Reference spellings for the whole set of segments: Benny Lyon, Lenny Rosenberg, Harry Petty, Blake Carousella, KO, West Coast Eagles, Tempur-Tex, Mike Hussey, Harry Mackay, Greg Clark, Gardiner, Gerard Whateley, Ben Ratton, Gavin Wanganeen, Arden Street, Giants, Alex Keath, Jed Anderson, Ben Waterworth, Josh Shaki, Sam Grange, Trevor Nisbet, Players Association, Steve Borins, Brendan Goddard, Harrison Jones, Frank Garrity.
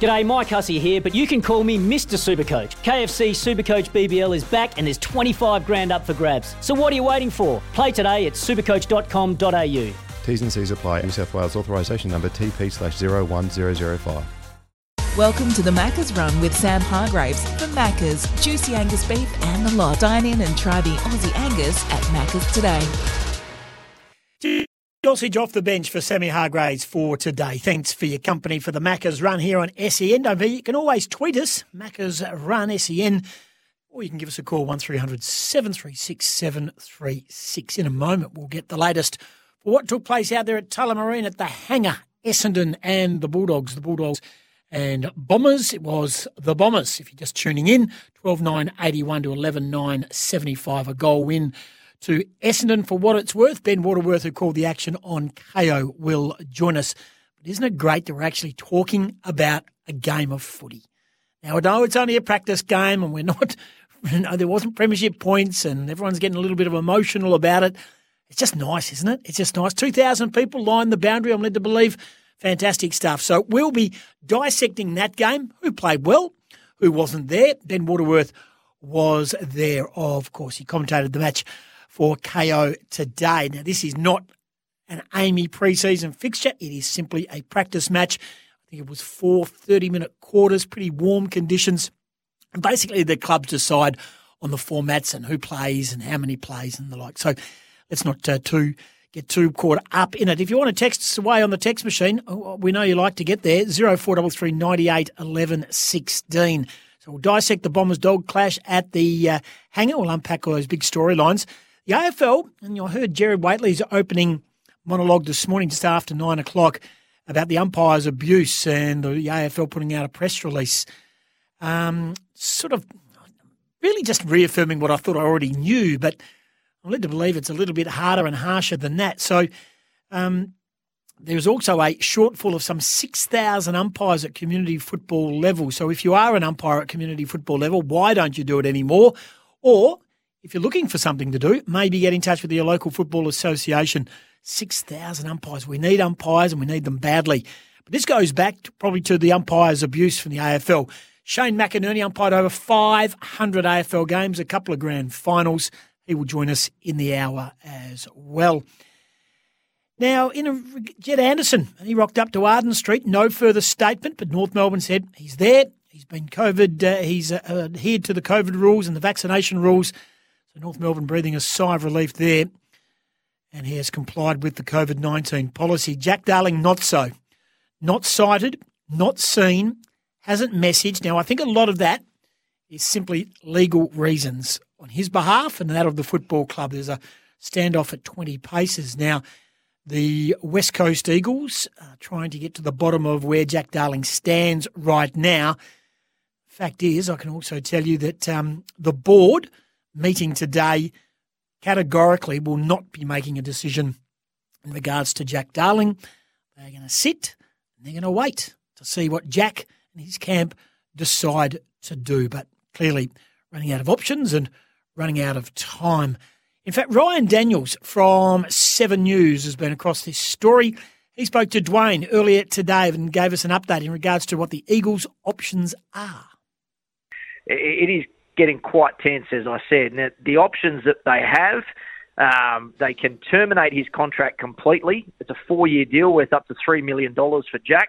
G'day, Mike Hussey here, but you can call me Mr. Supercoach. KFC Supercoach BBL is back and there's $25,000 up for grabs. So what are you waiting for? Play today at supercoach.com.au. T's and C's apply. New South Wales authorisation number TP/01005. Welcome to the Macca's Run with Sam Hargraves from Macca's. Juicy Angus beef and the lot. Dine in and try the Aussie Angus at Macca's today. Sausage off the bench for Sammy Hargraves for today. Thanks for your company for the Macca's Run here on SEN. Don't forget, you can always tweet us, Macca's Run SEN, or you can give us a call, 1300 736 736. In a moment, we'll get the latest for what took place out there at Tullamarine at the Hangar, Essendon and the Bulldogs. The Bulldogs and Bombers. It was the Bombers. If you're just tuning in, 12-9-81 to 11-9-75, a goal win to Essendon for what it's worth. Ben Waterworth, who called the action on KO, will join us. But isn't it great that we're actually talking about a game of footy? Now, I know it's only a practice game and we're not, you know, there wasn't premiership points and everyone's getting a little bit of emotional about it. It's just nice, isn't it? It's just nice. 2,000 people lined the boundary, I'm led to believe. Fantastic stuff. So we'll be dissecting that game, who played well, who wasn't there. Ben Waterworth was there, of course. He commentated the match for KO today. Now, this is not an AMI pre-season fixture. It is simply a practice match. I think it was 4 30-minute quarters, pretty warm conditions. And basically the clubs decide on the formats and who plays and how many plays and the like. So let's not get too caught up in it. If you want to text us away on the text machine, we know you like to get there, 0433 98 11 16. So we'll dissect the Bombers dog clash at the Hangar. We'll unpack all those big storylines. The AFL, and I heard Gerard Whateley's opening monologue this morning just after 9 o'clock about the umpires' abuse and the AFL putting out a press release, sort of really just reaffirming what I thought I already knew, but I'm led to believe it's a little bit harder and harsher than that. So there was also a shortfall of some 6,000 umpires at community football level. So if you are an umpire at community football level, why don't you do it anymore? Or if you're looking for something to do, maybe get in touch with your local football association. 6,000 umpires. We need umpires and we need them badly. But this goes back to, probably to the umpires' abuse from the AFL. Shane McInerney umpired over 500 AFL games, a couple of grand finals. He will join us in the hour as well. Now, Jed Anderson, he rocked up to Arden Street. No further statement, but North Melbourne said he's there. He's been COVID. He's adhered to the COVID rules and the vaccination rules. North Melbourne breathing a sigh of relief there, and he has complied with the COVID-19 policy. Jack Darling, not so. Not cited, not seen, hasn't messaged. Now, I think a lot of that is simply legal reasons on his behalf and that of the football club. There's a standoff at 20 paces. Now, the West Coast Eagles are trying to get to the bottom of where Jack Darling stands right now. Fact is, I can also tell you that the board meeting today categorically will not be making a decision in regards to Jack Darling. They're going to sit and they're going to wait to see what Jack and his camp decide to do. But clearly running out of options and running out of time. In fact, Ryan Daniels from Seven News has been across this story. He spoke to Dwayne earlier today and gave us an update in regards to what the Eagles' options are. It is getting quite tense, as I said. Now, the options that they have, they can terminate his contract completely. It's a 4-year deal worth up to $3 million for Jack.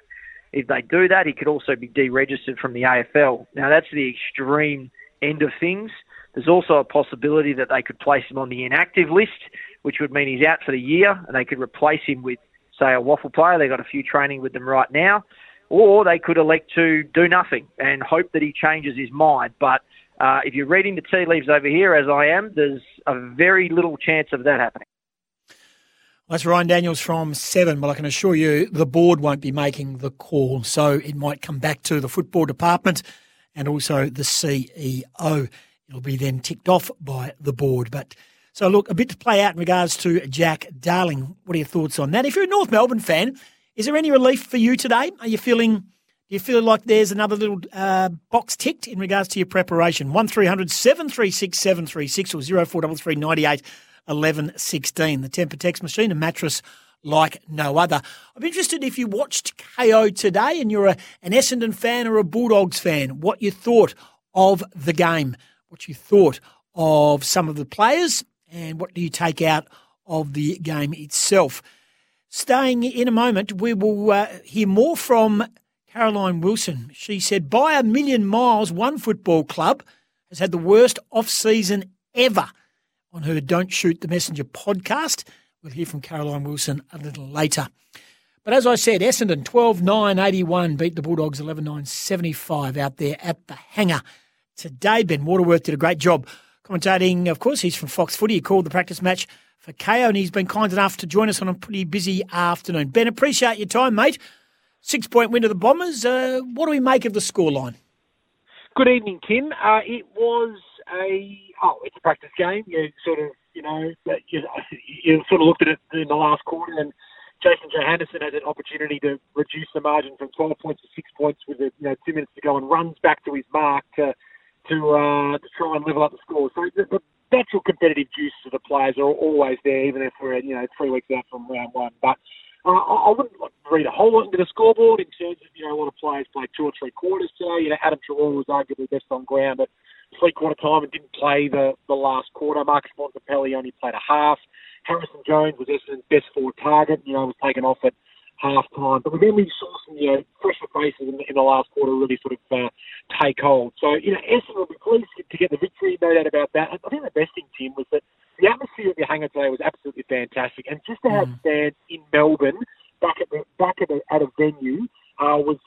If they do that, he could also be deregistered from the AFL. Now, that's the extreme end of things. There's also a possibility that they could place him on the inactive list, which would mean he's out for the year, and they could replace him with, say, a waffle player. They've got a few training with them right now. Or they could elect to do nothing and hope that he changes his mind. But if you're reading the tea leaves over here, as I am, there's a very little chance of that happening. That's Ryan Daniels from Seven, but I can assure you the board won't be making the call, so it might come back to the football department and also the CEO. It'll be then ticked off by the board. But so, look, a bit to play out in regards to Jack Darling. What are your thoughts on that? If you're a North Melbourne fan, is there any relief for you today? Are you feeling... do you feel like there's another little box ticked in regards to your preparation? 1300 736 736 or 0433 98 11 16. The Tempur-Tex machine, a mattress like no other. I'm interested if you watched KO today and you're an Essendon fan or a Bulldogs fan, what you thought of the game, what you thought of some of the players, and what do you take out of the game itself. Staying in a moment, we will hear more from Caroline Wilson. She said, by a million miles, one football club has had the worst off-season ever on her Don't Shoot the Messenger podcast. We'll hear from Caroline Wilson a little later. But as I said, Essendon 12-9-81 beat the Bulldogs 11-9-75 out there at the Hangar today. Ben Waterworth did a great job commentating. Of course, he's from Fox Footy. He called the practice match for KO, and he's been kind enough to join us on a pretty busy afternoon. Ben, appreciate your time, mate. 6-point win to the Bombers. What do we make of the scoreline? Good evening, Tim. It was it's a practice game. You sort of looked at it in the last quarter, and Jason Johannesson had an opportunity to reduce the margin from 12 points to 6 points with 2 minutes to go, and runs back to his mark to try and level up the score. So the natural competitive juice of the players are always there, even if we're 3 weeks out from round one, but. I wouldn't read a whole lot into the scoreboard in terms of, a lot of players played 2 or 3 quarters today. Adam Treloar was arguably best on ground at 3-quarter time and didn't play the last quarter. Marcus Montempelli only played a half. Harrison Jones was Essendon's best forward target, was taken off at half time. But then we saw some, fresher faces in the last quarter really sort of take hold. So, Essendon will be pleased to get the victory, no doubt about that. I think the best thing, Tim, was that the atmosphere at the Hangar today was absolutely fantastic, and just to have fans in Melbourne back at a venue was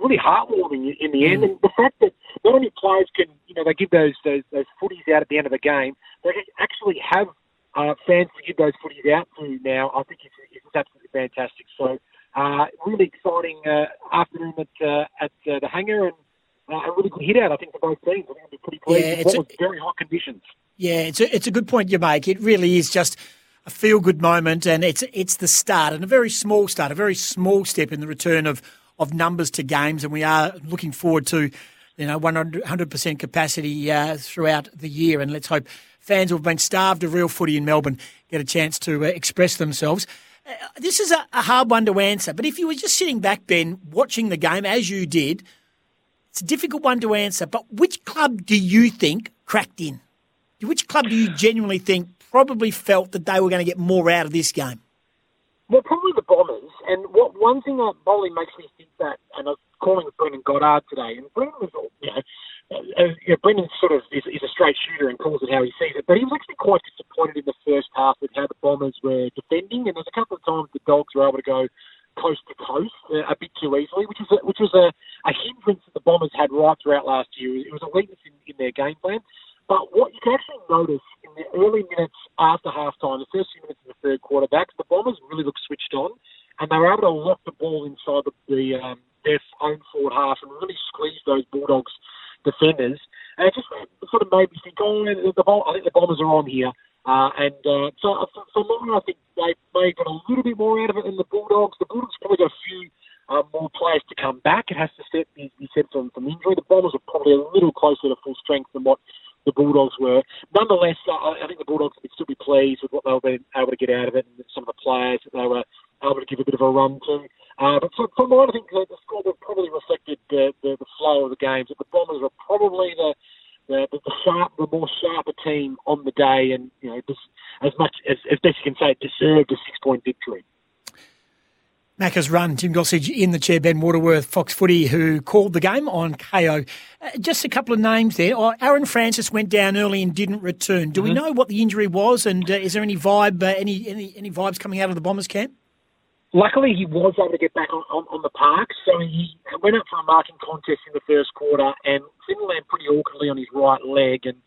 really heartwarming in the end. And the fact that not only players can they give those footies out at the end of the game, they can actually have fans to give those footies out to now. I think it's absolutely fantastic. So really exciting afternoon at the Hangar, and a really good hit out, I think, for both teams. I think it'll be pretty pleased. Yeah, it's very hot conditions. Yeah, it's a good point you make. It really is just a feel-good moment, and it's the start, and a very small step in the return of numbers to games, and we are looking forward to 100% capacity throughout the year, and let's hope fans who have been starved of real footy in Melbourne get a chance to express themselves. This is a hard one to answer, but if you were just sitting back, Ben, watching the game as you did, it's a difficult one to answer, but which club do you think cracked in? Which club do you genuinely think probably felt that they were going to get more out of this game? Well, probably the Bombers. And one thing that Bolly makes me think that, and I was calling with Brendan Goddard today, and Brendan was, Brendan sort of is a straight shooter and calls it how he sees it, but he was actually quite disappointed in the first half with how the Bombers were defending, and there's a couple of times the Dogs were able to go coast to coast a bit too easily, which was a hindrance that the Bombers had right throughout last year. It was a weakness in their game plan. But what you can actually notice in the early minutes after halftime, the first few minutes of the third quarter back, the Bombers really looked switched on, and they were able to lock the ball inside their own forward half and really squeeze those Bulldogs defenders. And it just sort of made me think, I think the Bombers are on here. So for me, I think they may have got a little bit more out of it than the Bulldogs. The Bulldogs probably got a few more players to come back. It has to be said from injury. The Bombers are probably a little closer to full strength than what the Bulldogs were. Nonetheless, I think the Bulldogs would still be pleased with what they were able to get out of it and some of the players that they were able to give a bit of a run to. But for mine, I think the scoreboard probably reflected the flow of the games. The Bombers were probably the more sharper team on the day, and as much as best you can say, deserved a 6-point victory. Macca's run, Tim Gossage in the chair, Ben Waterworth, Fox Footy, who called the game on KO. Just a couple of names there. Aaron Francis went down early and didn't return. Do we know what the injury was, and is there any vibe, any vibes coming out of the Bombers camp? Luckily, he was able to get back on the park, so he went up for a marking contest in the first quarter and didn't land pretty awkwardly on his right leg, and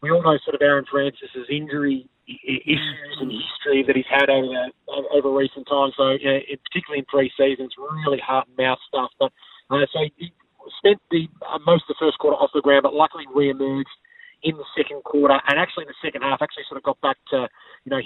we all know sort of Aaron Francis' injury issues and history that he's had over recent times. So, particularly in pre-season, it's really heart and mouth stuff. But so he spent most of the first quarter off the ground, but luckily re-emerged in the second quarter, and actually in the second half, actually sort of got back to,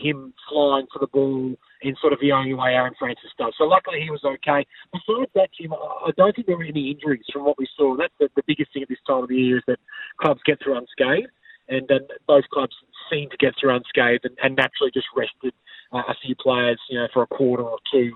him flying for the ball in sort of the only way Aaron Francis does. So luckily he was okay. Besides that, Jim, I don't think there were any injuries from what we saw. That's the biggest thing at this time of the year, is that clubs get through unscathed, and both clubs seem to get through unscathed and naturally just rested a few players, for a quarter or two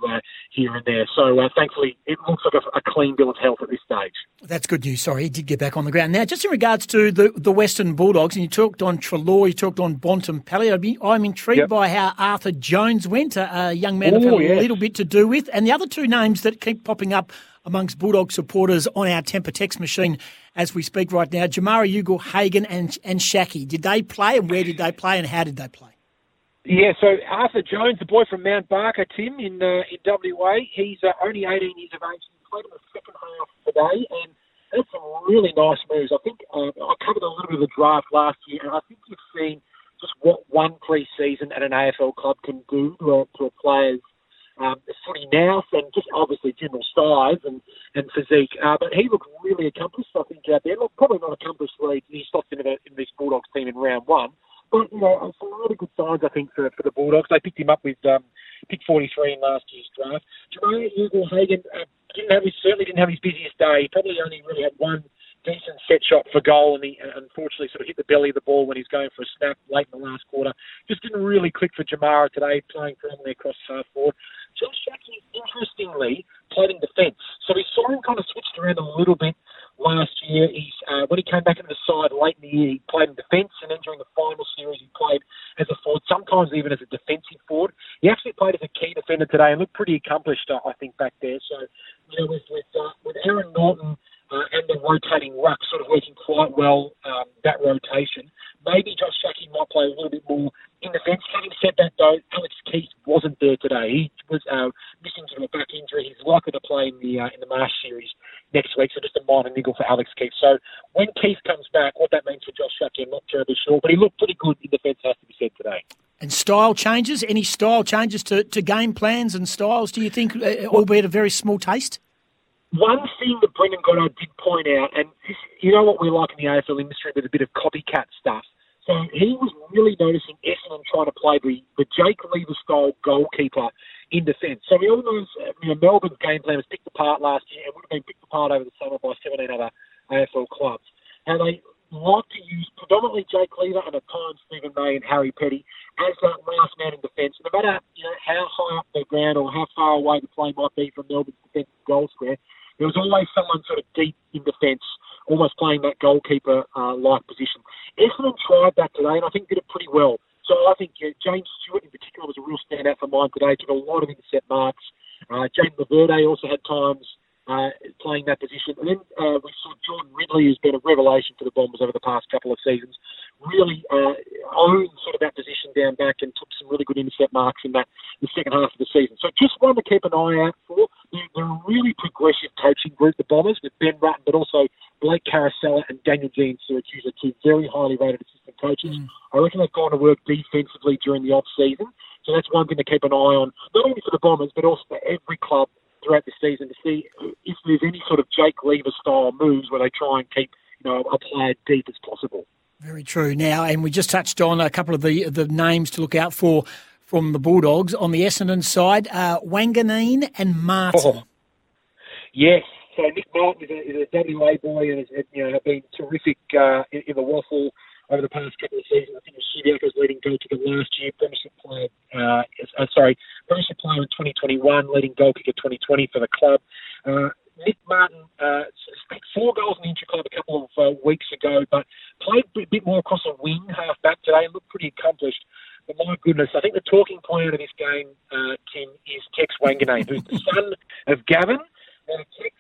here and there. So thankfully, it looks like a clean bill of health at this stage. That's good news. Sorry, he did get back on the ground. Now, just in regards to the Western Bulldogs, and you talked on Treloar, you talked on Bontempelli, I'm intrigued by how Arthur Jones went, a young man I've had a little bit to do with. And the other two names that keep popping up amongst Bulldog supporters on our Tempur-Tex machine as we speak right now, Jamari Ugle-Hagan and Shaki. Did they play, and where did they play, and how did they play? Yeah, so Arthur Jones, the boy from Mount Barker, Tim, in WA, he's only 18 years of age. He played in the second half today, and that's some really nice moves. I think I covered a little bit of the draft last year, and I think you've seen just what one pre-season at an AFL club can do to a player's footy now, and just obviously general size and physique. But he looked really accomplished, I think, out there. Probably not accomplished where he stopped in this Bulldogs team in round one. But, some really good signs, I think, for the Bulldogs. They picked him up with pick 43 in last year's draft. Jamari Ugle-Hagan certainly didn't have his busiest day. He probably only really had one decent set shot for goal, and he unfortunately sort of hit the belly of the ball when he's going for a snap late in the last quarter. Just didn't really click for Jamara today, playing from their cross half forward. Josh Shaki, interestingly, played in defence. So we saw him kind of switched around a little bit last year. When he came back into the side late in the year, he played in defence, and then during the final series he played as a forward, sometimes even as a defensive forward. He actually played as a key defender today and looked pretty accomplished, I think, back there. So, with Aaron Norton and the rotating ruck sort of working quite well, that rotation, maybe Josh Shaki might play a little bit more in defence. Having said that, though, Alex Keath wasn't there today. He was missing due to a back injury. He's likely to play in the Marsh series next week, so just a minor niggle for Alex Keath. So when Keath comes back, what that means for Josh Shaki, I'm not terribly sure, but he looked pretty good in defence, has to be said, today. And style changes? Any style changes to game plans and styles, do you think, albeit a very small taste? One thing that Brendan Goddard did point out, and you know what we like in the AFL industry with a bit of copycat stuff, so he was really noticing Essendon trying to play the Jake Lever-style goalkeeper in defence. So we all know Melbourne's game plan was picked apart last year, and would have been picked apart over the summer by 17 other AFL clubs. And they like to use predominantly Jake Lever and at times Stephen May and Harry Petty as that last man in defence. No matter how high up the ground or how far away the play might be from Melbourne's defensive goal square, there was always someone sort of deep in defence, almost playing that goalkeeper-like position. Essendon tried that today, and I think did it pretty well. So I think James Stewart in particular was a real standout for mine today. Took a lot of intercept marks. James Laverde also had times playing that position. And then we saw Jordan Ridley, who's been a revelation for the Bombers over the past couple of seasons, really owned sort of that position down back and took some really good intercept marks in that the second half of the season. So just one to keep an eye out for. They're a really progressive coaching group, the Bombers, with Ben Ratton, but also Blake Carousella and Daniel G in Syracuse are two very highly rated assistant coaches. Mm. I reckon they've gone to work defensively during the off-season, so that's one thing to keep an eye on, not only for the Bombers, but also for every club throughout the season to see if there's any sort of Jake Lever-style moves where they try and keep a player deep as possible. Very true. Now, and we just touched on a couple of the names to look out for from the Bulldogs. On the Essendon side, Wanganeen and Martin. Oh. Yes. So Nick Martin is a WA boy and has been terrific in the waffle over the past couple of seasons. I think it was Subiaco's leading goal-kicker last year, Premiership player in 2021, leading goal-kicker 2020 for the club. Nick Martin scored 4 goals in the intra-club a couple of weeks ago, but played a bit more across a wing half-back today and looked pretty accomplished. But my goodness, I think the talking point out of this game, Tim, is Tex Wanganeen, who's the son of Gavin. Tex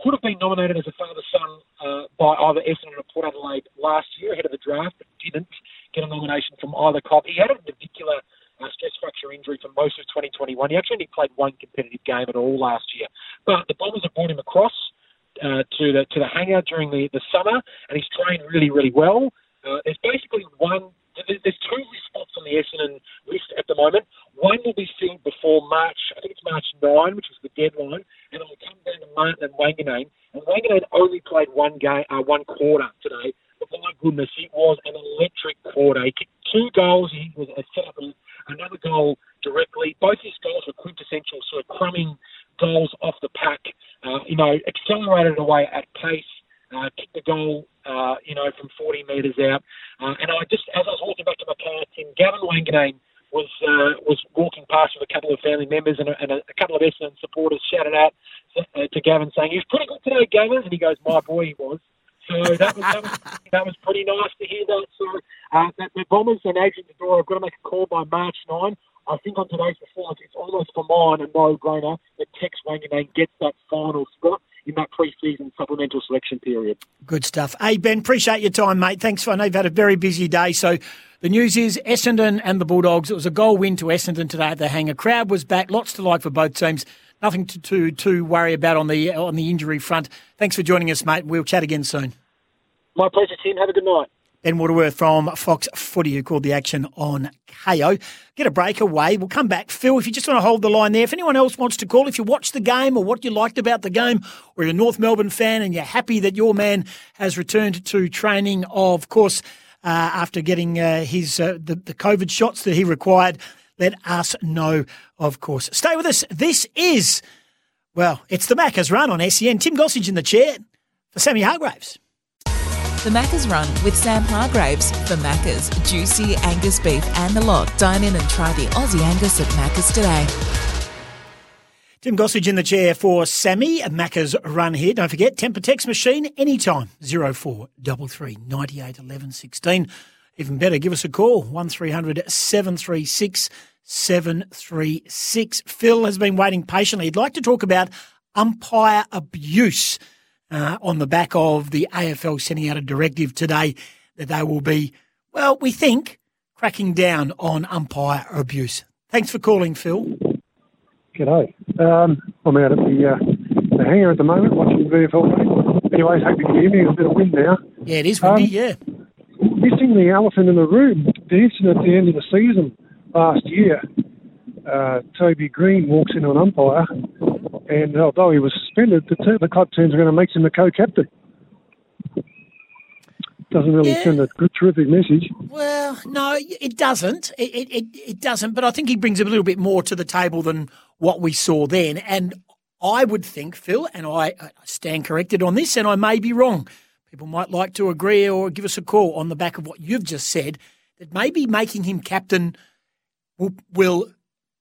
could have been nominated as a father-son by either Essendon or Port Adelaide last year ahead of the draft, but didn't get a nomination from either club. He had a particular stress fracture injury for most of 2021. He actually only played one competitive game at all last year. But the Bombers have brought him across to the Hangar during the summer, and he's trained really, really well. There's basically there's two spots from the Essendon list at the moment. One will be seen before March, I think it's March 9, which is the deadline, and it will come down to Martin and Wanganeen. And Wanganeen only played one quarter today, but my goodness, it was an electric quarter. He kicked 2 goals, he was set up another goal directly. Both his goals were quintessential, sort of crumbing goals off the pack, accelerated away at pace. Kicked the goal, from 40 metres out. And I just, as I was walking back to my car, Tim, Gavin Wanganeen was walking past with a couple of family members and a couple of Essendon supporters shouted out to Gavin saying, "He was pretty good today, Gavin." And he goes, "My boy, he was." So that was pretty nice to hear that. So that the Bombers and Agent Dora have got to make a call by March 9. I think on today's performance, it's almost for mine a no-brainer that Tex Wanganeen gets that final spot in that pre-season supplemental selection period. Good stuff. Hey, Ben, appreciate your time, mate. Thanks. I know you've had a very busy day. So the news is Essendon and the Bulldogs. It was a goal win to Essendon today at the Hangar. Crowd was back. Lots to like for both teams. Nothing to worry about on the injury front. Thanks for joining us, mate. We'll chat again soon. My pleasure, Tim. Have a good night. Ben Waterworth from Fox Footy, who called the action on KO. Get a breakaway. We'll come back. Phil, if you just want to hold the line there, if anyone else wants to call, if you watched the game or what you liked about the game, or you're a North Melbourne fan and you're happy that your man has returned to training, of course, after getting the COVID shots that he required, let us know, of course. Stay with us. This is, it's the Macca's Run on SEN. Tim Gossage in the chair for Sammy Hargraves. The Macca's Run with Sam Hargraves. For Macca's, juicy Angus beef and the lot. Dine in and try the Aussie Angus at Macca's today. Tim Gossage in the chair for Sammy. Macca's Run here. Don't forget, Tempur-Tex machine anytime. 0433 98 11 16. Even better, give us a call. 1300 736 736. Phil has been waiting patiently. He'd like to talk about umpire abuse. On the back of the AFL sending out a directive today that they will be, we think, cracking down on umpire abuse. Thanks for calling, Phil. G'day. I'm out at the hangar at the moment watching the VFL. Anyways, hope you can hear me. I've got a wind now. Yeah, it is windy, Missing the elephant in the room, the incident at the end of the season last year, Toby Green walks in on umpire, and although he was suspended, the club teams are going to make him the co-captain. Doesn't really send a good, terrific message. Well, no, it doesn't. It doesn't, but I think he brings a little bit more to the table than what we saw then. And I would think, Phil, and I stand corrected on this, and I may be wrong. People might like to agree or give us a call on the back of what you've just said, that maybe making him captain will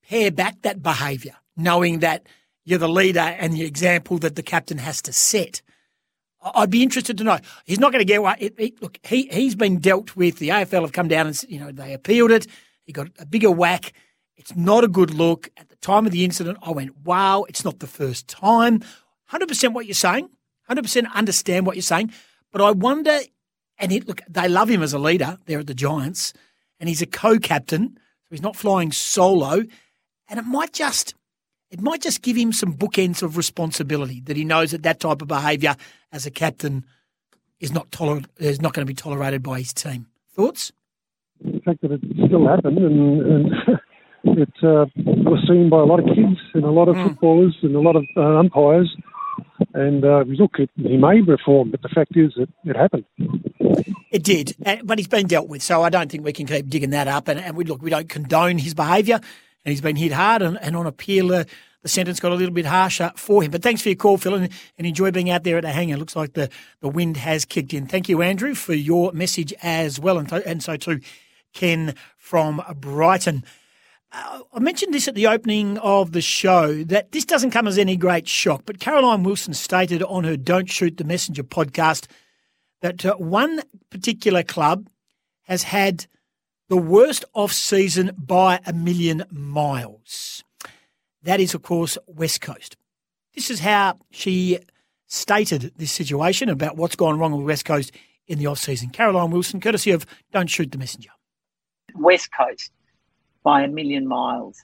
pair back that behaviour, knowing that you're the leader and the example that the captain has to set. I'd be interested to know. He's not going to get what he's been dealt with. The AFL have come down and they appealed it. He got a bigger whack. It's not a good look. At the time of the incident, I went, wow, it's not the first time. 100% what you're saying. 100% understand what you're saying. But I wonder, they love him as a leader there at the Giants, and he's a co-captain, so he's not flying solo. And it might just give him some bookends of responsibility that he knows that type of behaviour as a captain is not going to be tolerated by his team. Thoughts? The fact that it still happened and it was seen by a lot of kids and a lot of footballers and a lot of umpires. And look, he may reform, but the fact is that it happened. It did, but he's been dealt with, so I don't think we can keep digging that up. And we don't condone his behaviour. And he's been hit hard, and on appeal, the sentence got a little bit harsher for him. But thanks for your call, Phil, and enjoy being out there at the hangar. Looks like the wind has kicked in. Thank you, Andrew, for your message as well, and so too Ken from Brighton. I mentioned this at the opening of the show, that this doesn't come as any great shock, but Caroline Wilson stated on her Don't Shoot the Messenger podcast that one particular club has had the worst off-season by a million miles. That is, of course, West Coast. This is how she stated this situation about what's gone wrong with West Coast in the off-season. Caroline Wilson, courtesy of Don't Shoot the Messenger. West Coast, by a million miles,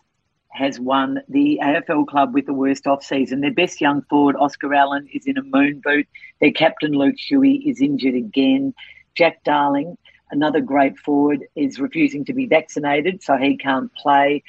has won the AFL club with the worst off-season. Their best young forward, Oscar Allen, is in a moon boot. Their captain, Luke Shuey, is injured again. Jack Darling, Another great forward is refusing to be vaccinated, so he can't play.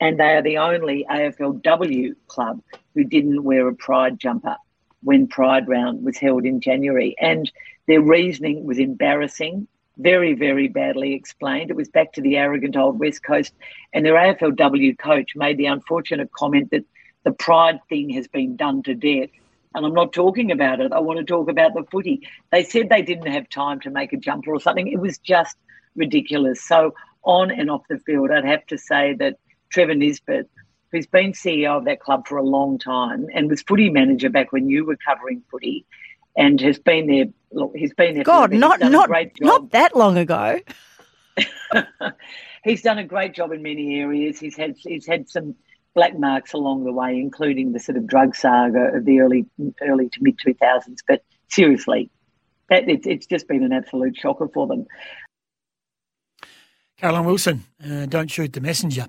And they are the only AFLW club who didn't wear a Pride jumper when Pride Round was held in January. And their reasoning was embarrassing, very, very badly explained. It was back to the arrogant old West Coast. And their AFLW coach made the unfortunate comment that the Pride thing has been done to death. And I'm not talking about it. I want to talk about the footy. They said they didn't have time to make a jumper or something. It was just ridiculous. So on and off the field, I'd have to say that Trevor Nisbet, who's been CEO of that club for a long time and was footy manager back when you were covering footy and has been there. Look, he's been there. God, not that long ago. He's done a great job in many areas. He's had some black marks along the way, including the sort of drug saga of the early to mid-2000s. But seriously, it's just been an absolute shocker for them. Caroline Wilson, Don't Shoot the Messenger.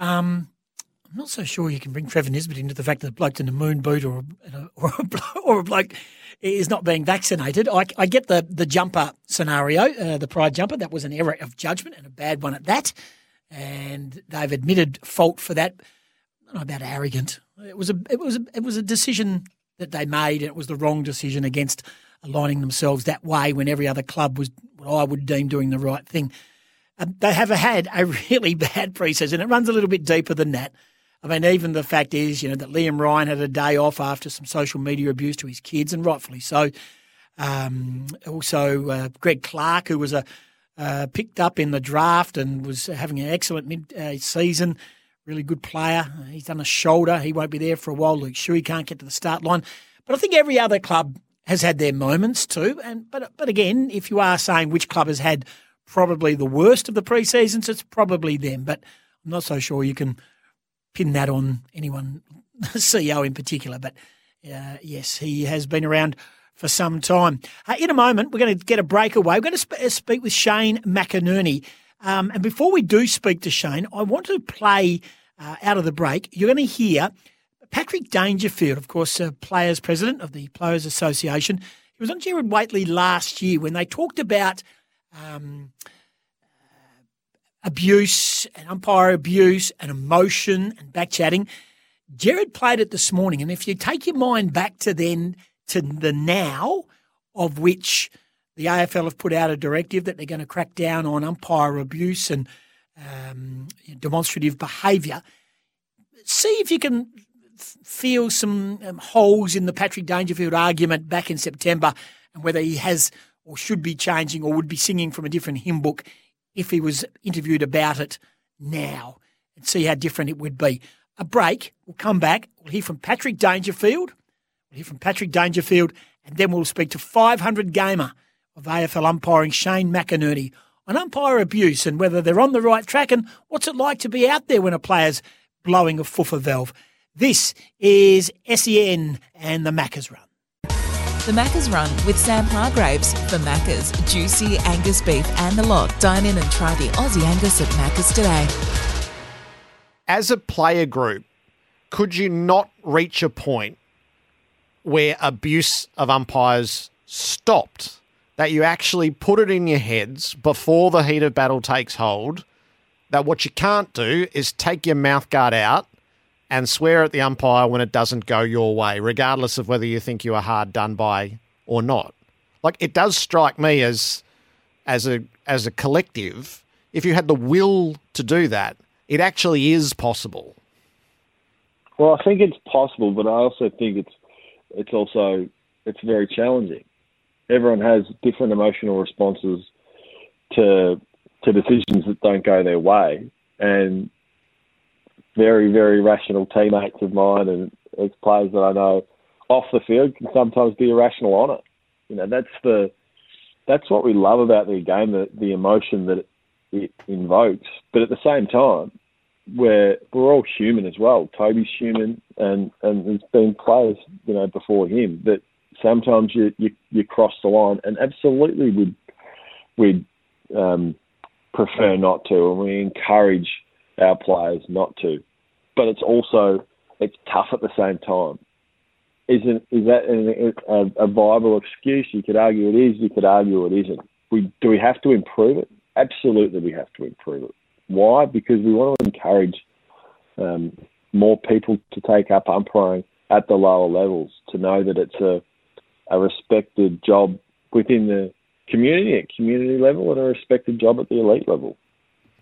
I'm not so sure you can bring Trevor Nisbet into the fact that a bloke in a moon boot or a bloke is not being vaccinated. I get the jumper scenario, the Pride jumper. That was an error of judgment and a bad one at that. And they've admitted fault for that. I don't know about arrogant. It was a decision that they made, and it was the wrong decision against aligning themselves that way when every other club was what I would deem doing the right thing. They have had a really bad pre-season. It runs a little bit deeper than that. I mean, even the fact is, that Liam Ryan had a day off after some social media abuse to his kids, and rightfully so. Also, Greg Clark, who was picked up in the draft and was having an excellent mid-season, really good player. He's done a shoulder. He won't be there for a while. Luke Shuey can't get to the start line. But I think every other club has had their moments too. But again, if you are saying which club has had probably the worst of the pre-seasons, it's probably them. But I'm not so sure you can pin that on anyone, CEO in particular. But yes, he has been around for some time. In a moment, we're going to get a breakaway. We're going to speak with Shane McInerney. And before we do speak to Shane, I want to play out of the break. You're going to hear Patrick Dangerfield, of course, Players President of the Players Association. He was on Gerard Whateley last year when they talked about abuse and umpire abuse and emotion and backchatting. Gerard played it this morning, and if you take your mind back to then to the now, of which the AFL have put out a directive that they're going to crack down on umpire abuse and demonstrative behaviour. See if you can feel some holes in the Patrick Dangerfield argument back in September, and whether he has or should be changing or would be singing from a different hymn book if he was interviewed about it now, and see how different it would be. A break, we'll come back, we'll hear from Patrick Dangerfield, and then we'll speak to 500 gamer of AFL umpiring Shane McInerney on umpire abuse and whether they're on the right track and what's it like to be out there when a player's blowing a foofer valve. This is SEN and the Macca's Run. The Macca's Run with Sam Hargraves. For Macca's, juicy Angus beef and the lot. Dine in and try the Aussie Angus at Macca's today. As a player group, could you not reach a point where abuse of umpires stopped? That you actually put it in your heads before the heat of battle takes hold that what you can't do is take your mouthguard out and swear at the umpire when it doesn't go your way, regardless of whether you think you are hard done by or not. Like, it does strike me as a collective, if you had the will to do that, it actually is possible. Well, I think it's possible, but I also think it's very challenging. Everyone has different emotional responses to decisions that don't go their way, and very, very rational teammates of mine and as players that I know off the field can sometimes be irrational on it. That's what we love about the game, the emotion that it invokes. But at the same time, we're all human as well. Toby's human, and there's been players, before him that sometimes you cross the line, and absolutely we'd prefer not to, and we encourage our players not to. But it's tough at the same time. Is that a viable excuse? You could argue it is, you could argue it isn't. Do we have to improve it? Absolutely, we have to improve it. Why? Because we want to encourage more people to take up umpiring at the lower levels, to know that it's a respected job within the community at community level and a respected job at the elite level.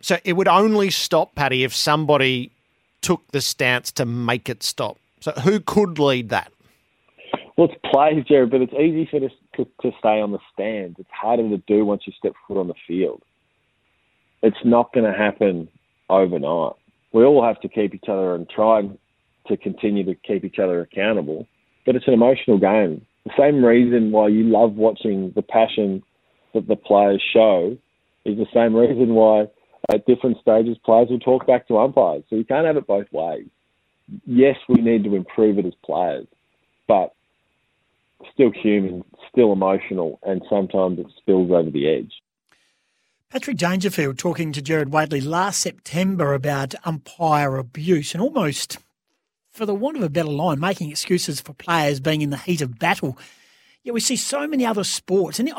So it would only stop, Paddy, if somebody took the stance to make it stop. So who could lead that? Well, it's plays, Jared, but it's easy for us to stay on the stands. It's harder to do once you step foot on the field. It's not going to happen overnight. We all have to keep each other and try to continue to keep each other accountable. But it's an emotional game. The same reason why you love watching the passion that the players show is the same reason why at different stages players will talk back to umpires. So you can't have it both ways. Yes, we need to improve it as players, but still human, still emotional, and sometimes it spills over the edge. Patrick Dangerfield talking to Gerard Wadley last September about umpire abuse and almost, for the want of a better line, making excuses for players being in the heat of battle. Yeah, we see so many other sports, and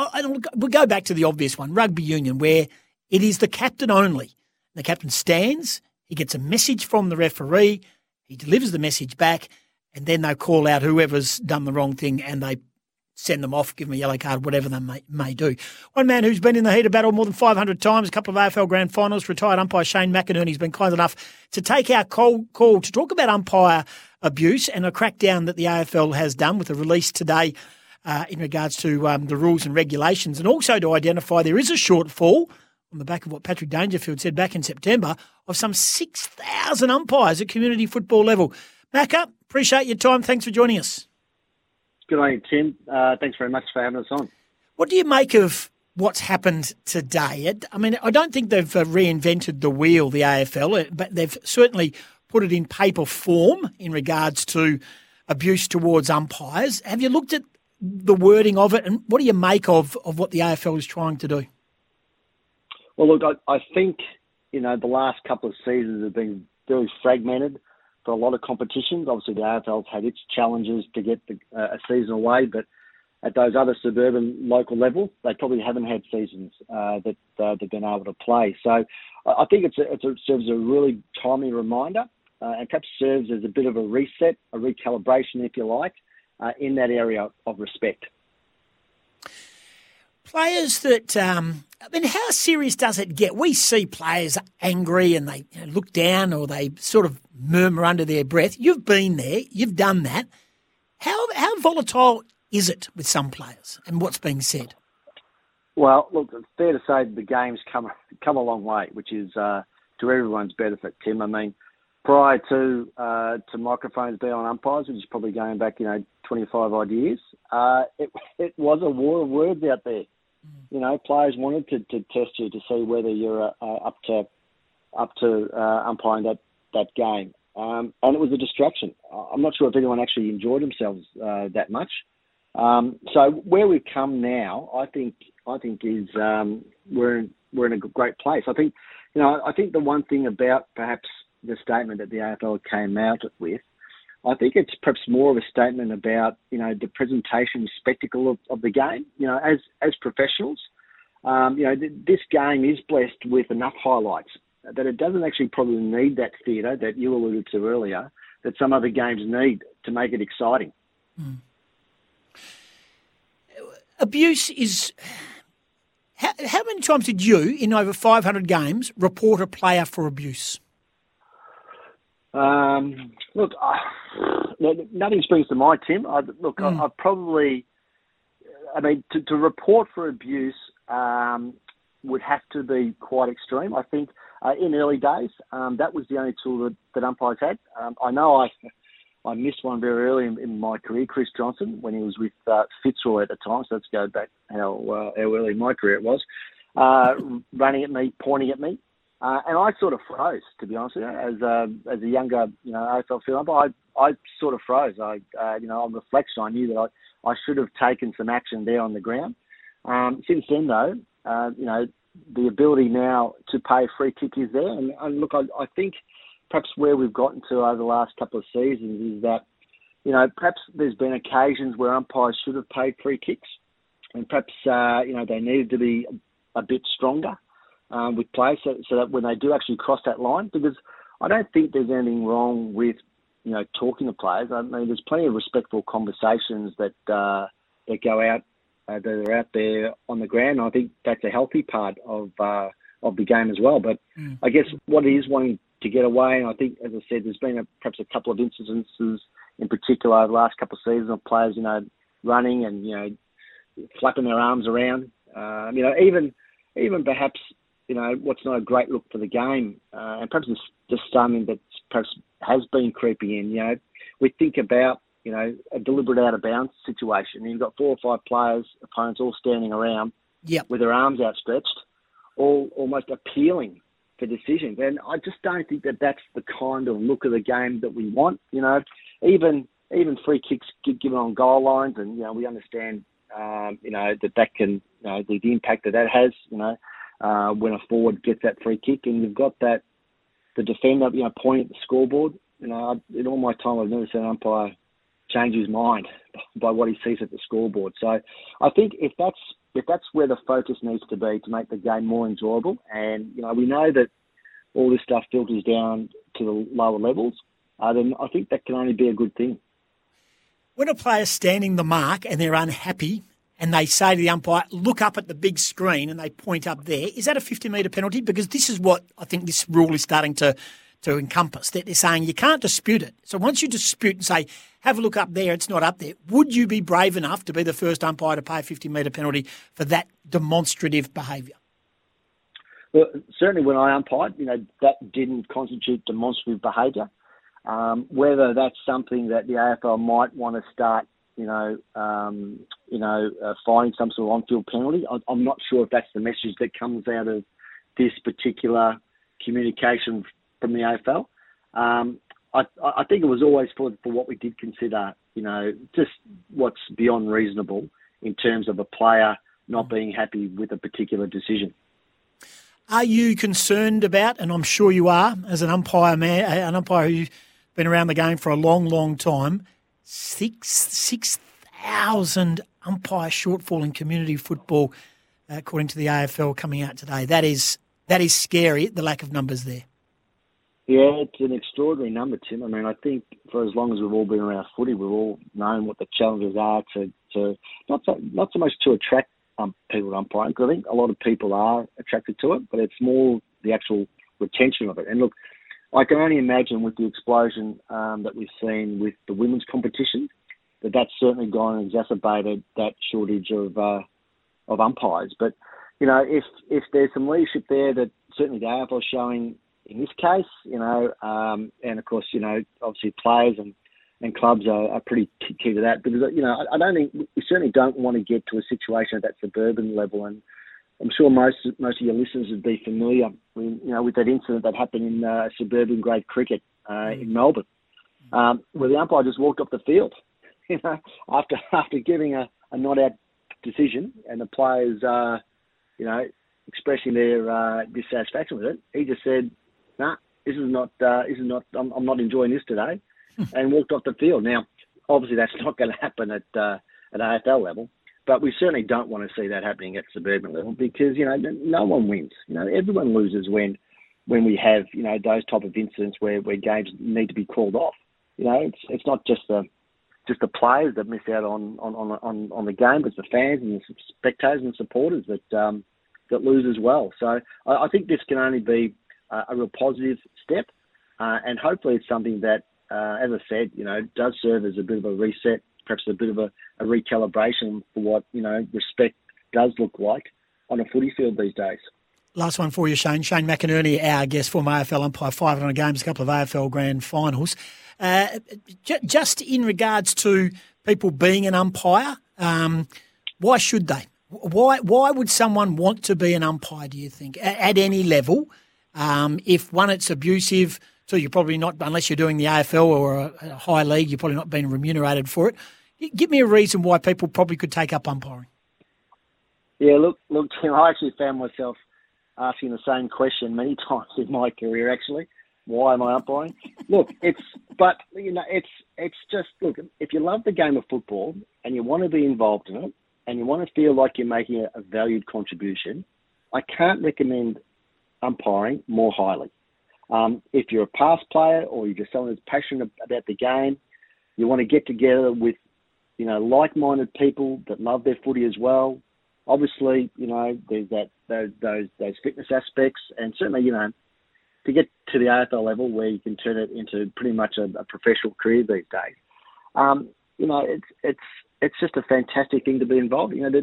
we'll go back to the obvious one, rugby union, where it is the captain only. The captain stands, he gets a message from the referee, he delivers the message back, and then they call out whoever's done the wrong thing and they send them off, give them a yellow card, whatever they may do. One man who's been in the heat of battle more than 500 times, a couple of AFL grand finals, retired umpire Shane McInerney has been kind enough to take our call to talk about umpire abuse and a crackdown that the AFL has done with the release today in regards to the rules and regulations, and also to identify there is a shortfall on the back of what Patrick Dangerfield said back in September of some 6,000 umpires at community football level. Macca, appreciate your time. Thanks for joining us. Good on you, Tim. Thanks very much for having us on. What do you make of what's happened today? I mean, I don't think they've reinvented the wheel, the AFL, but they've certainly put it in paper form in regards to abuse towards umpires. Have you looked at the wording of it, and what do you make of what the AFL is trying to do? Well, look, I think, you know, the last couple of seasons have been very fragmented for a lot of competitions. Obviously, the AFL's had its challenges to get a season away, but at those other suburban local levels, they probably haven't had seasons that they've been able to play. So I think it serves as a really timely reminder and perhaps serves as a bit of a reset, a recalibration, if you like, in that area of respect. Players that... I mean, how serious does it get? We see players angry and they look down or they sort of murmur under their breath. You've been there. You've done that. How volatile is it with some players and what's being said? Well, look, it's fair to say the game's come a long way, which is to everyone's benefit, Tim. I mean, prior to microphones being on umpires, which is probably going back, 25-odd years, it was a war of words out there. You know, players wanted to test you to see whether you're up to umpiring that game. And it was a distraction. I'm not sure if anyone actually enjoyed themselves that much. So where we've come now, I think is we're in a great place. I think the one thing about perhaps the statement that the AFL came out with, I think it's perhaps more of a statement about, the presentation spectacle of the game. As professionals, this game is blessed with enough highlights that it doesn't actually probably need that theatre that you alluded to earlier, that some other games need to make it exciting. Mm. Abuse is... How many times did you, in over 500 games, report a player for abuse? Look, nothing springs to mind, Tim. To report for abuse would have to be quite extreme. I think in early days, that was the only tool that umpires had. I know I missed one very early in my career, Chris Johnson, when he was with Fitzroy at the time. So let's go back how early in my career it was. Running at me, pointing at me. And I sort of froze, to be honest with you. As a younger, AFL field umpire, I sort of froze. On reflection, I knew that I should have taken some action there on the ground. Since then, though, the ability now to pay free kick is there. And look, I think perhaps where we've gotten to over the last couple of seasons is that, perhaps there's been occasions where umpires should have paid free kicks. and perhaps they needed to be a bit stronger with play, so that when they do actually cross that line, because I don't think there's anything wrong with talking to players. I mean, there's plenty of respectful conversations that go out that are out there on the ground. I think that's a healthy part of the game as well. But I guess what it is wanting to get away, and I think, as I said, there's been perhaps a couple of incidences in particular over the last couple of seasons of players, running and flapping their arms around. Even perhaps what's not a great look for the game, and perhaps it's just something that perhaps has been creeping in. We think about a deliberate out of bounds situation. You've got 4 or 5 players, opponents all standing around, with their arms outstretched, all almost appealing for decisions. And I just don't think that that's the kind of look of the game that we want. Even free kicks given on goal lines, and we understand that can the impact that has. When a forward gets that free kick, and you've got the defender pointing at the scoreboard. In all my time, I've never seen an umpire change his mind by what he sees at the scoreboard. So I think if that's where the focus needs to be to make the game more enjoyable, and we know that all this stuff filters down to the lower levels, then I think that can only be a good thing. When a player's standing the mark and they're unhappy and they say to the umpire, look up at the big screen, and they point up there, is that a 50-metre penalty? Because this is what I think this rule is starting to encompass, that they're saying you can't dispute it. So once you dispute and say, have a look up there, it's not up there, would you be brave enough to be the first umpire to pay a 50-metre penalty for that demonstrative behaviour? Well, certainly when I umpired, that didn't constitute demonstrative behaviour. Whether that's something that the AFL might want to start, finding some sort of on-field penalty, I'm not sure if that's the message that comes out of this particular communication from the AFL. I think it was always for what we did consider, just what's beyond reasonable in terms of a player not being happy with a particular decision. Are you concerned about, and I'm sure you are, as an umpire who's been around the game for a long, long time, 6,000 umpire shortfall in community football, according to the AFL, coming out today? That is scary, the lack of numbers there. Yeah, it's an extraordinary number, Tim. I mean, I think for as long as we've all been around footy, we've all known what the challenges are to not so much to attract people to umpiring, because I think a lot of people are attracted to it, but it's more the actual retention of it. And look, I can only imagine with the explosion that we've seen with the women's competition, that's certainly gone and exacerbated that shortage of umpires. But if there's some leadership there that certainly the AFL is showing in this case, and of course obviously players and clubs are pretty key to that, because we certainly don't want to get to a situation at that suburban level. And I'm sure most of your listeners would be familiar with that incident that happened in suburban grade cricket in Melbourne, where the umpire just walked off the field, after giving a not out decision, and the players expressing their dissatisfaction with it. He just said, "Nah, this is not. I'm not enjoying this today." And walked off the field. Now, obviously, that's not going to happen at AFL level, but we certainly don't want to see that happening at suburban level, because no one wins. Everyone loses when we have those type of incidents where games need to be called off. It's not just the players that miss out on the game, but it's the fans and the spectators and supporters that lose as well. So I think this can only be a real positive step, and hopefully it's something that, as I said, does serve as a bit of a reset, perhaps a bit of a recalibration for what, respect does look like on a footy field these days. Last one for you, Shane. Shane McInerney, our guest, former AFL umpire, 500 games, a couple of AFL grand finals. Just in regards to people being an umpire, why should they? Why would someone want to be an umpire, do you think, at any level? If, one, it's abusive, so you're probably not, unless you're doing the AFL or a high league, you're probably not being remunerated for it. Give me a reason why people probably could take up umpiring. Yeah, look, Tim, I actually found myself asking the same question many times in my career, actually. Why am I umpiring? Look, it's just, look, if you love the game of football and you want to be involved in it, and you want to feel like you're making a valued contribution, I can't recommend umpiring more highly. If you're a past player or you're just someone who's passionate about the game, you want to get together with, you know, like-minded people that love their footy as well. Obviously, you know, there's that those fitness aspects, and certainly, you know, to get to the AFL level where you can turn it into pretty much a professional career these days, you know, it's just a fantastic thing to be involved in. You know,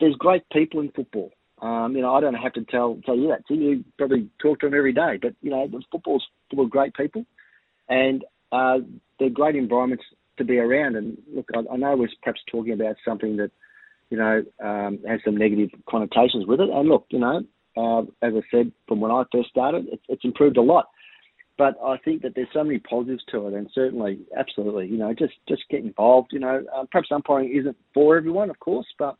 there's great people in football. You know, I don't have to tell you that. So you probably talk to them every day, but you know, football's full of great people, and they're great environments to be around. And look, I know we're perhaps talking about something that, you know, has some negative connotations with it. And look, you know, as I said, from when I first started, it's improved a lot. But I think that there's so many positives to it, and certainly, absolutely, you know, just get involved. You know, perhaps umpiring isn't for everyone, of course, but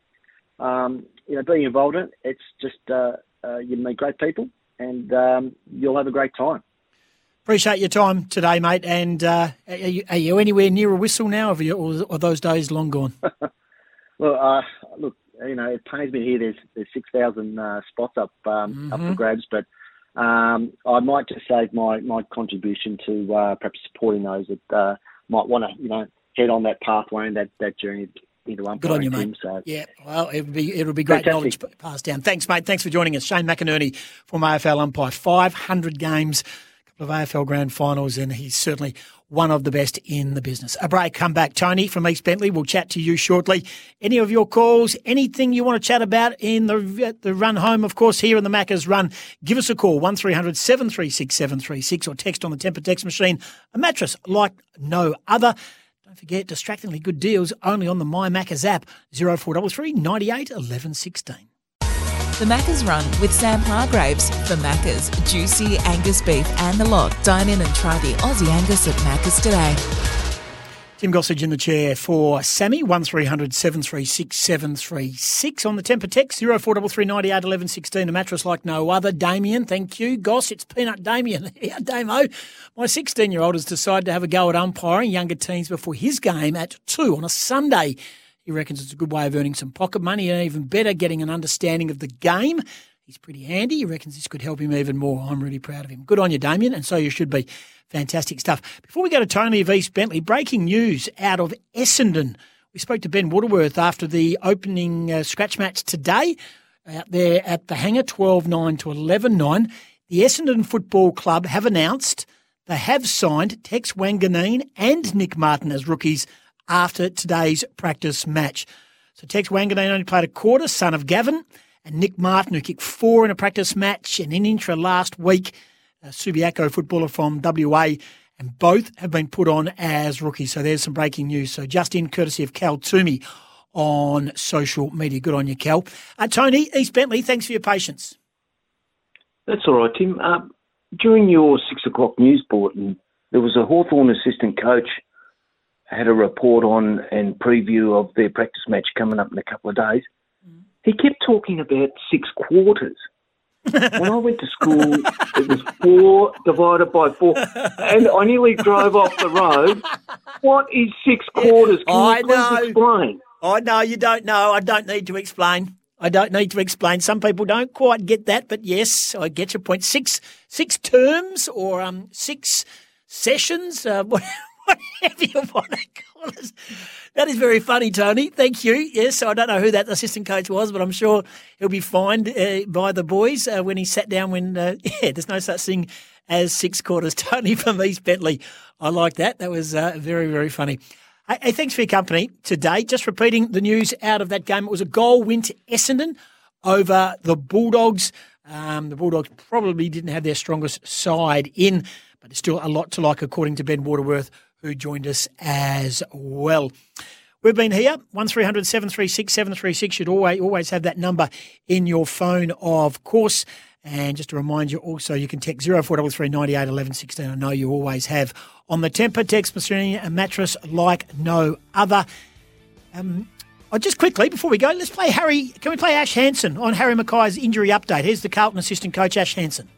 you know, being involved in it, it's just you meet great people, and you'll have a great time. Appreciate your time today, mate. And are you anywhere near a whistle now, or are those days long gone? Well, look, you know, it pains me to hear there's 6,000 spots up for grabs, but I might just save my contribution to perhaps supporting those that might want to, you know, head on that pathway and that journey into umpiring. Good on you, mate. So, yeah, well, it'll be great fantastic knowledge passed down. Thanks, mate. Thanks for joining us. Shane McInerney, former AFL umpire, 500 games, a couple of AFL grand finals, and he's certainly one of the best in the business. A break, come back. Tony from East Bentley will chat to you shortly. Any of your calls, anything you want to chat about in the run home, of course, here in the Macca's Run, give us a call, 1300 736 736, or text on the Tempur-Tex machine, a mattress like no other. Don't forget, distractingly good deals only on the My Macca's app, $0433 98 11 16. The Macca's Run with Sam Hargraves. For Macca's, juicy Angus beef and the lot. Dine in and try the Aussie Angus at Macca's today. Tim Gossage in the chair for Sammy, 1300 736 736. On the Tempur-Tex, 0433 98 11 16. A mattress like no other. Damien, thank you. Goss, it's Peanut Damien. Yeah, Damo. My 16-year-old has decided to have a go at umpiring younger teens before his game at 2 on a Sunday. He reckons it's a good way of earning some pocket money, and even better, getting an understanding of the game. He's pretty handy. He reckons this could help him even more. I'm really proud of him. Good on you, Damien, and so you should be. Fantastic stuff. Before we go to Tony of East Bentley, breaking news out of Essendon. We spoke to Ben Waterworth after the opening scratch match today out there at the Hangar, 12-9 to 11-9. The Essendon Football Club have announced they have signed Tex Wanganeen and Nick Martin as rookies after today's practice match. So Tex Wanganeen only played a quarter, son of Gavin, and Nick Martin, who kicked 4 in a practice match and in intra last week, a Subiaco footballer from WA, and both have been put on as rookies. So there's some breaking news. So just in, courtesy of Cal Toomey on social media. Good on you, Cal. Tony, East Bentley, thanks for your patience. That's all right, Tim. During your 6 o'clock news bulletin, there was a Hawthorn assistant coach had a report on and preview of their practice match coming up in a couple of days. He kept talking about 6 quarters. When I went to school, it was 4 divided by 4, and I nearly drove off the road. What is 6 quarters? Can you please explain? I know you don't know. I don't need to explain. Some people don't quite get that, but yes, I get your point. Six terms, or 6 sessions. Whatever you want to call it. That is very funny, Tony. Thank you. Yes, I don't know who that assistant coach was, but I'm sure he'll be fined by the boys when he sat down there's no such thing as 6 quarters. Tony from East Bentley. I like that. That was very, very funny. Hey, thanks for your company today. Just repeating the news out of that game. It was a goal win to Essendon over the Bulldogs. The Bulldogs probably didn't have their strongest side in, but there's still a lot to like, according to Ben Waterworth, who joined us as well. We've been here, 1300 736 736. You'd always have that number in your phone, of course. And just to remind you also, you can text 0433 98 11 16. I know you always have. On the Tempur-Tex machine, a mattress like no other. Just quickly, before we go, let's play Harry. Can we play Ash Hansen on Harry Mackay's injury update? Here's the Carlton assistant coach, Ash Hansen.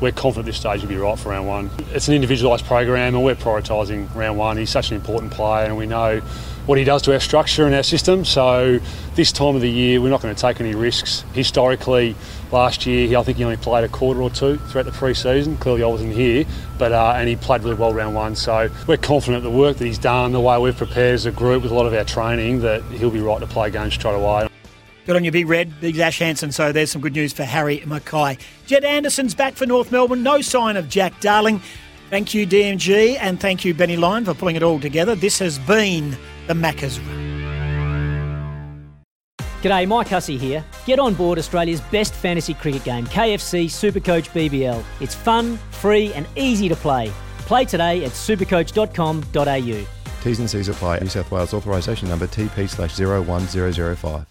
We're confident this stage will be right for round one. It's an individualised program and we're prioritising round one. He's such an important player and we know what he does to our structure and our system. So this time of the year, we're not going to take any risks. Historically, last year, I think he only played a quarter or two throughout the pre-season. Clearly, I wasn't here, but and he played really well round one. So we're confident the work that he's done, the way we've prepared as a group with a lot of our training, that he'll be right to play games straight away. Good on you, Big Red. Big Ash Hansen. So there's some good news for Harry Mackay. Jed Anderson's back for North Melbourne. No sign of Jack Darling. Thank you, DMG, and thank you, Benny Lyon, for pulling it all together. This has been the Macca's Run. G'day, Mike Hussey here. Get on board Australia's best fantasy cricket game, KFC Supercoach BBL. It's fun, free and easy to play. Play today at supercoach.com.au. T's and C's apply. New South Wales authorisation number TP/01005.